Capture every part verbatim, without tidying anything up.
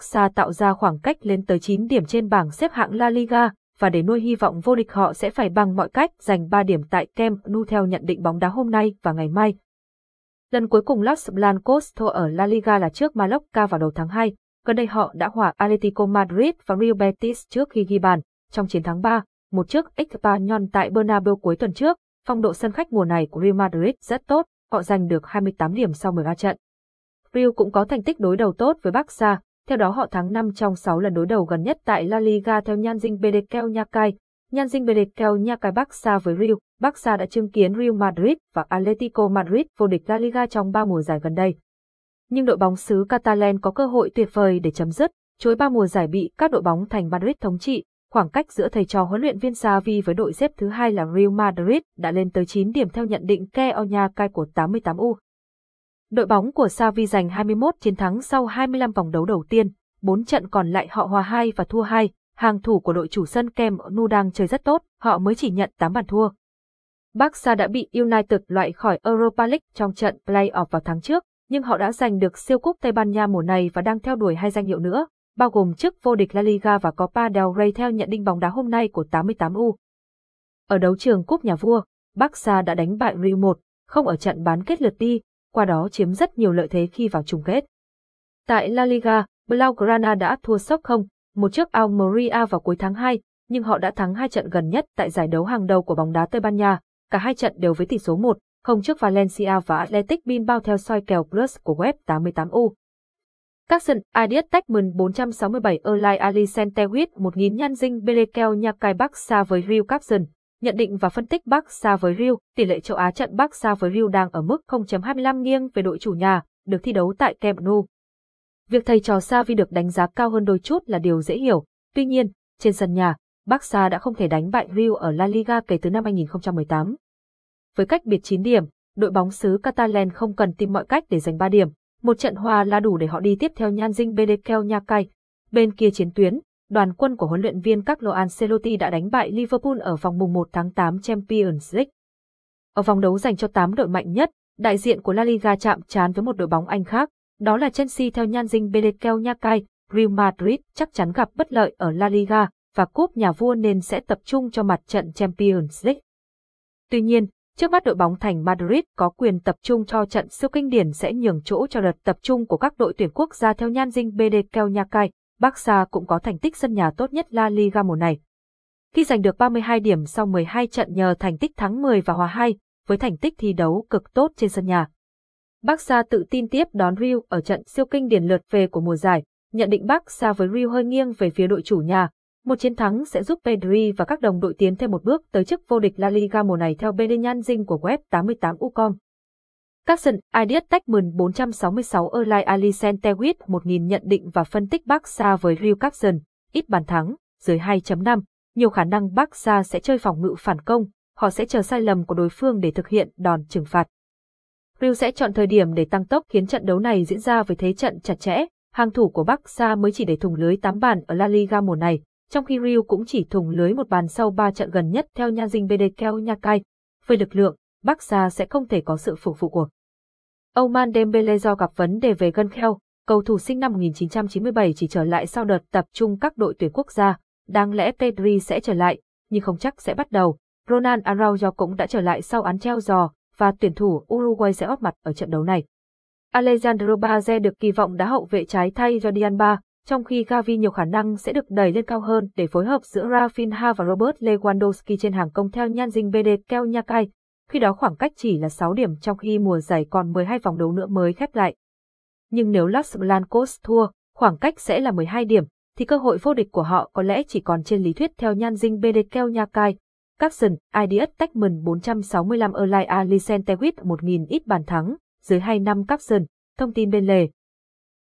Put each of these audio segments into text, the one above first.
Barça tạo ra khoảng cách lên tới chín điểm trên bảng xếp hạng La Liga, và để nuôi hy vọng vô địch họ sẽ phải bằng mọi cách giành ba điểm tại Camp Nou theo nhận định Bóng Đá Hôm Nay và Ngày Mai. Lần cuối cùng Los Blancos thua ở La Liga là trước Malaga vào đầu tháng hai, gần đây họ đã hòa Atletico Madrid và Rio Betis trước khi ghi bàn, trong chiến thắng ba một trước Espanyol tại Bernabeu cuối tuần trước. Phong độ sân khách mùa này của Real Madrid rất tốt, họ giành được hai mươi tám điểm sau mười ba trận. Real cũng có thành tích đối đầu tốt với Barça, theo đó họ thắng năm trong sáu lần đối đầu gần nhất tại La Liga theo nhan dinh bê đê Keo Nha Cai. Nhan dinh bê đê Keo Nha Cai Barça với Real, Barça đã chứng kiến Real Madrid và Atletico Madrid vô địch La Liga trong ba mùa giải gần đây. Nhưng đội bóng xứ Catalan có cơ hội tuyệt vời để chấm dứt chuỗi ba mùa giải bị các đội bóng thành Madrid thống trị. Khoảng cách giữa thầy trò huấn luyện viên Xavi với đội xếp thứ hai là Real Madrid đã lên tới chín điểm theo nhận định Keo Nha Cai của tám mươi tám U. Đội bóng của Xavi giành hai mươi mốt chiến thắng sau hai mươi lăm vòng đấu đầu tiên, bốn trận còn lại họ hòa hai và thua hai. Hàng thủ của đội chủ sân Camp Nou đang chơi rất tốt, họ mới chỉ nhận tám bàn thua. Barca đã bị United loại khỏi Europa League trong trận play-off vào tháng trước, nhưng họ đã giành được siêu cúp Tây Ban Nha mùa này và đang theo đuổi hai danh hiệu nữa, bao gồm chức vô địch La Liga và Copa del Rey theo nhận định Bóng Đá Hôm Nay của tám mươi tám U. Ở đấu trường Cúp Nhà Vua, Barca đã đánh bại Real một không ở trận bán kết lượt đi, qua đó chiếm rất nhiều lợi thế khi vào chung kết. Tại La Liga, Blaugrana đã thua sốc không một trước Almeria vào cuối tháng hai, nhưng họ đã thắng hai trận gần nhất tại giải đấu hàng đầu của bóng đá Tây Ban Nha, cả hai trận đều với tỷ số một không trước Valencia và Athletic Bilbao theo Soi Kèo Plus của Web tám mươi tám U. Các sân Adidas Techman bốn trăm sáu mươi bảy Erlai Ali Sentewit một nghìn Nhan Dinh Belekeo Nha Cai Barça với Rio Capson. Nhận định và phân tích Barça với Rio, tỷ lệ châu Á trận Barça với Rio đang ở mức không chấm hai mươi lăm nghiêng về đội chủ nhà, được thi đấu tại Camp Nou. Việc thầy trò Xavi được đánh giá cao hơn đôi chút là điều dễ hiểu. Tuy nhiên, trên sân nhà, Barça đã không thể đánh bại Rio ở La Liga kể từ năm hai nghìn không trăm mười tám. Với cách biệt chín điểm, đội bóng xứ Catalan không cần tìm mọi cách để giành ba điểm. Một trận hòa là đủ để họ đi tiếp theo nhan dinh bê đê Keo Nha Cai. Bên kia chiến tuyến, đoàn quân của huấn luyện viên Carlo Ancelotti đã đánh bại Liverpool ở vòng mùng một tháng tám Champions League. Ở vòng đấu dành cho tám đội mạnh nhất, đại diện của La Liga chạm trán với một đội bóng Anh khác, đó là Chelsea theo nhan dinh bê đê Keo Nha Cai. Real Madrid chắc chắn gặp bất lợi ở La Liga và cúp nhà vua nên sẽ tập trung cho mặt trận Champions League. Tuy nhiên, trước mắt đội bóng thành Madrid có quyền tập trung cho trận siêu kinh điển sẽ nhường chỗ cho đợt tập trung của các đội tuyển quốc gia theo nhan dinh bê đê Keo Nha Cai. Barça cũng có thành tích sân nhà tốt nhất La Liga mùa này, khi giành được ba mươi hai điểm sau mười hai trận nhờ thành tích thắng mười và hòa hai, với thành tích thi đấu cực tốt trên sân nhà. Barça tự tin tiếp đón Real ở trận siêu kinh điển lượt về của mùa giải. Nhận định Barça với Real hơi nghiêng về phía đội chủ nhà. Một chiến thắng sẽ giúp Pedri và các đồng đội tiến thêm một bước tới chức vô địch La Liga mùa này theo bên nhan dinh của Web tám mươi tám U chấm com. Các sân Ideas Techman bốn trăm sáu mươi sáu Erlai Ali Sentewit một nghìn nhận định và phân tích Barça với Rio Capson, ít bàn thắng, dưới hai chấm năm, nhiều khả năng Barça sẽ chơi phòng ngự phản công, họ sẽ chờ sai lầm của đối phương để thực hiện đòn trừng phạt. Rio sẽ chọn thời điểm để tăng tốc khiến trận đấu này diễn ra với thế trận chặt chẽ, hàng thủ của Barça mới chỉ để thủng lưới tám bàn ở La Liga mùa này, trong khi Rio cũng chỉ thủng lưới một bàn sau ba trận gần nhất theo nhan dinh bê đê Keo Nha Cai. Với lực lượng, Barca sẽ không thể có sự phục vụ của Ousmane Dembele do gặp vấn đề về gân kheo. Cầu thủ sinh năm một nghìn chín trăm chín mươi bảy chỉ trở lại sau đợt tập trung các đội tuyển quốc gia. Đáng lẽ Pedri sẽ trở lại, nhưng không chắc sẽ bắt đầu. Ronald Araujo cũng đã trở lại sau án treo giò và tuyển thủ Uruguay sẽ góp mặt ở trận đấu này. Alejandro Barze được kỳ vọng đá hậu vệ trái thay cho Dianba, trong khi Gavi nhiều khả năng sẽ được đẩy lên cao hơn để phối hợp giữa Rafinha và Robert Lewandowski trên hàng công theo nhan dinh bê đê Keo Nha Cai. Khi đó khoảng cách chỉ là sáu điểm trong khi mùa giải còn mười hai vòng đấu nữa mới khép lại. Nhưng nếu Los Blancos thua, khoảng cách sẽ là mười hai điểm, thì cơ hội vô địch của họ có lẽ chỉ còn trên lý thuyết theo nhan dinh bê đê Keo Nha Cai. Capson, Ideas Techman bốn trăm sáu mươi lăm Erlai Ali Sentewit một nghìn ít bàn thắng, dưới hai năm Capson, thông tin bên lề.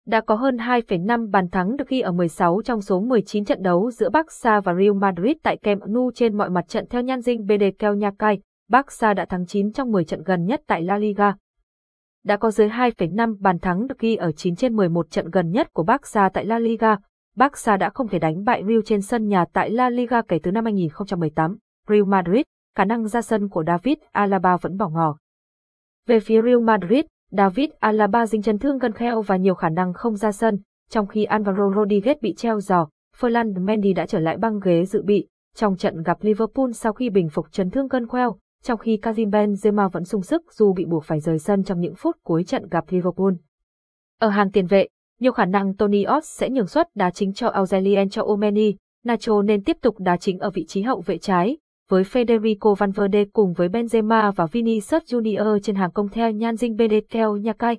Đã có hơn hai phẩy năm bàn thắng được ghi ở mười sáu trong số mười chín trận đấu giữa Barça và Real Madrid tại Camp Nou trên mọi mặt trận theo nhan dinh bê đê Keo Nha Cai. Barça đã thắng chín trong mười trận gần nhất tại La Liga. Đã có dưới hai phẩy năm bàn thắng được ghi ở chín trên mười một trận gần nhất của Barça tại La Liga. Barça đã không thể đánh bại Real trên sân nhà tại La Liga kể từ năm hai nghìn không trăm mười tám. Real Madrid, khả năng ra sân của David Alaba vẫn bỏ ngỏ. Về phía Real Madrid, David Alaba dính chấn thương gân kheo và nhiều khả năng không ra sân. Trong khi Alvaro Rodriguez bị treo giò, Ferland Mendy đã trở lại băng ghế dự bị trong trận gặp Liverpool sau khi bình phục chấn thương gân khoeo, trong khi Karim Benzema vẫn sung sức dù bị buộc phải rời sân trong những phút cuối trận gặp Liverpool. Ở hàng tiền vệ, nhiều khả năng Tony Odd sẽ nhường suất đá chính cho Aurelien Tchouameni, Nacho nên tiếp tục đá chính ở vị trí hậu vệ trái, với Federico Valverde cùng với Benzema và Vinicius Junior trên hàng công theo Nhan Dinh Bede Keo Nha Cai,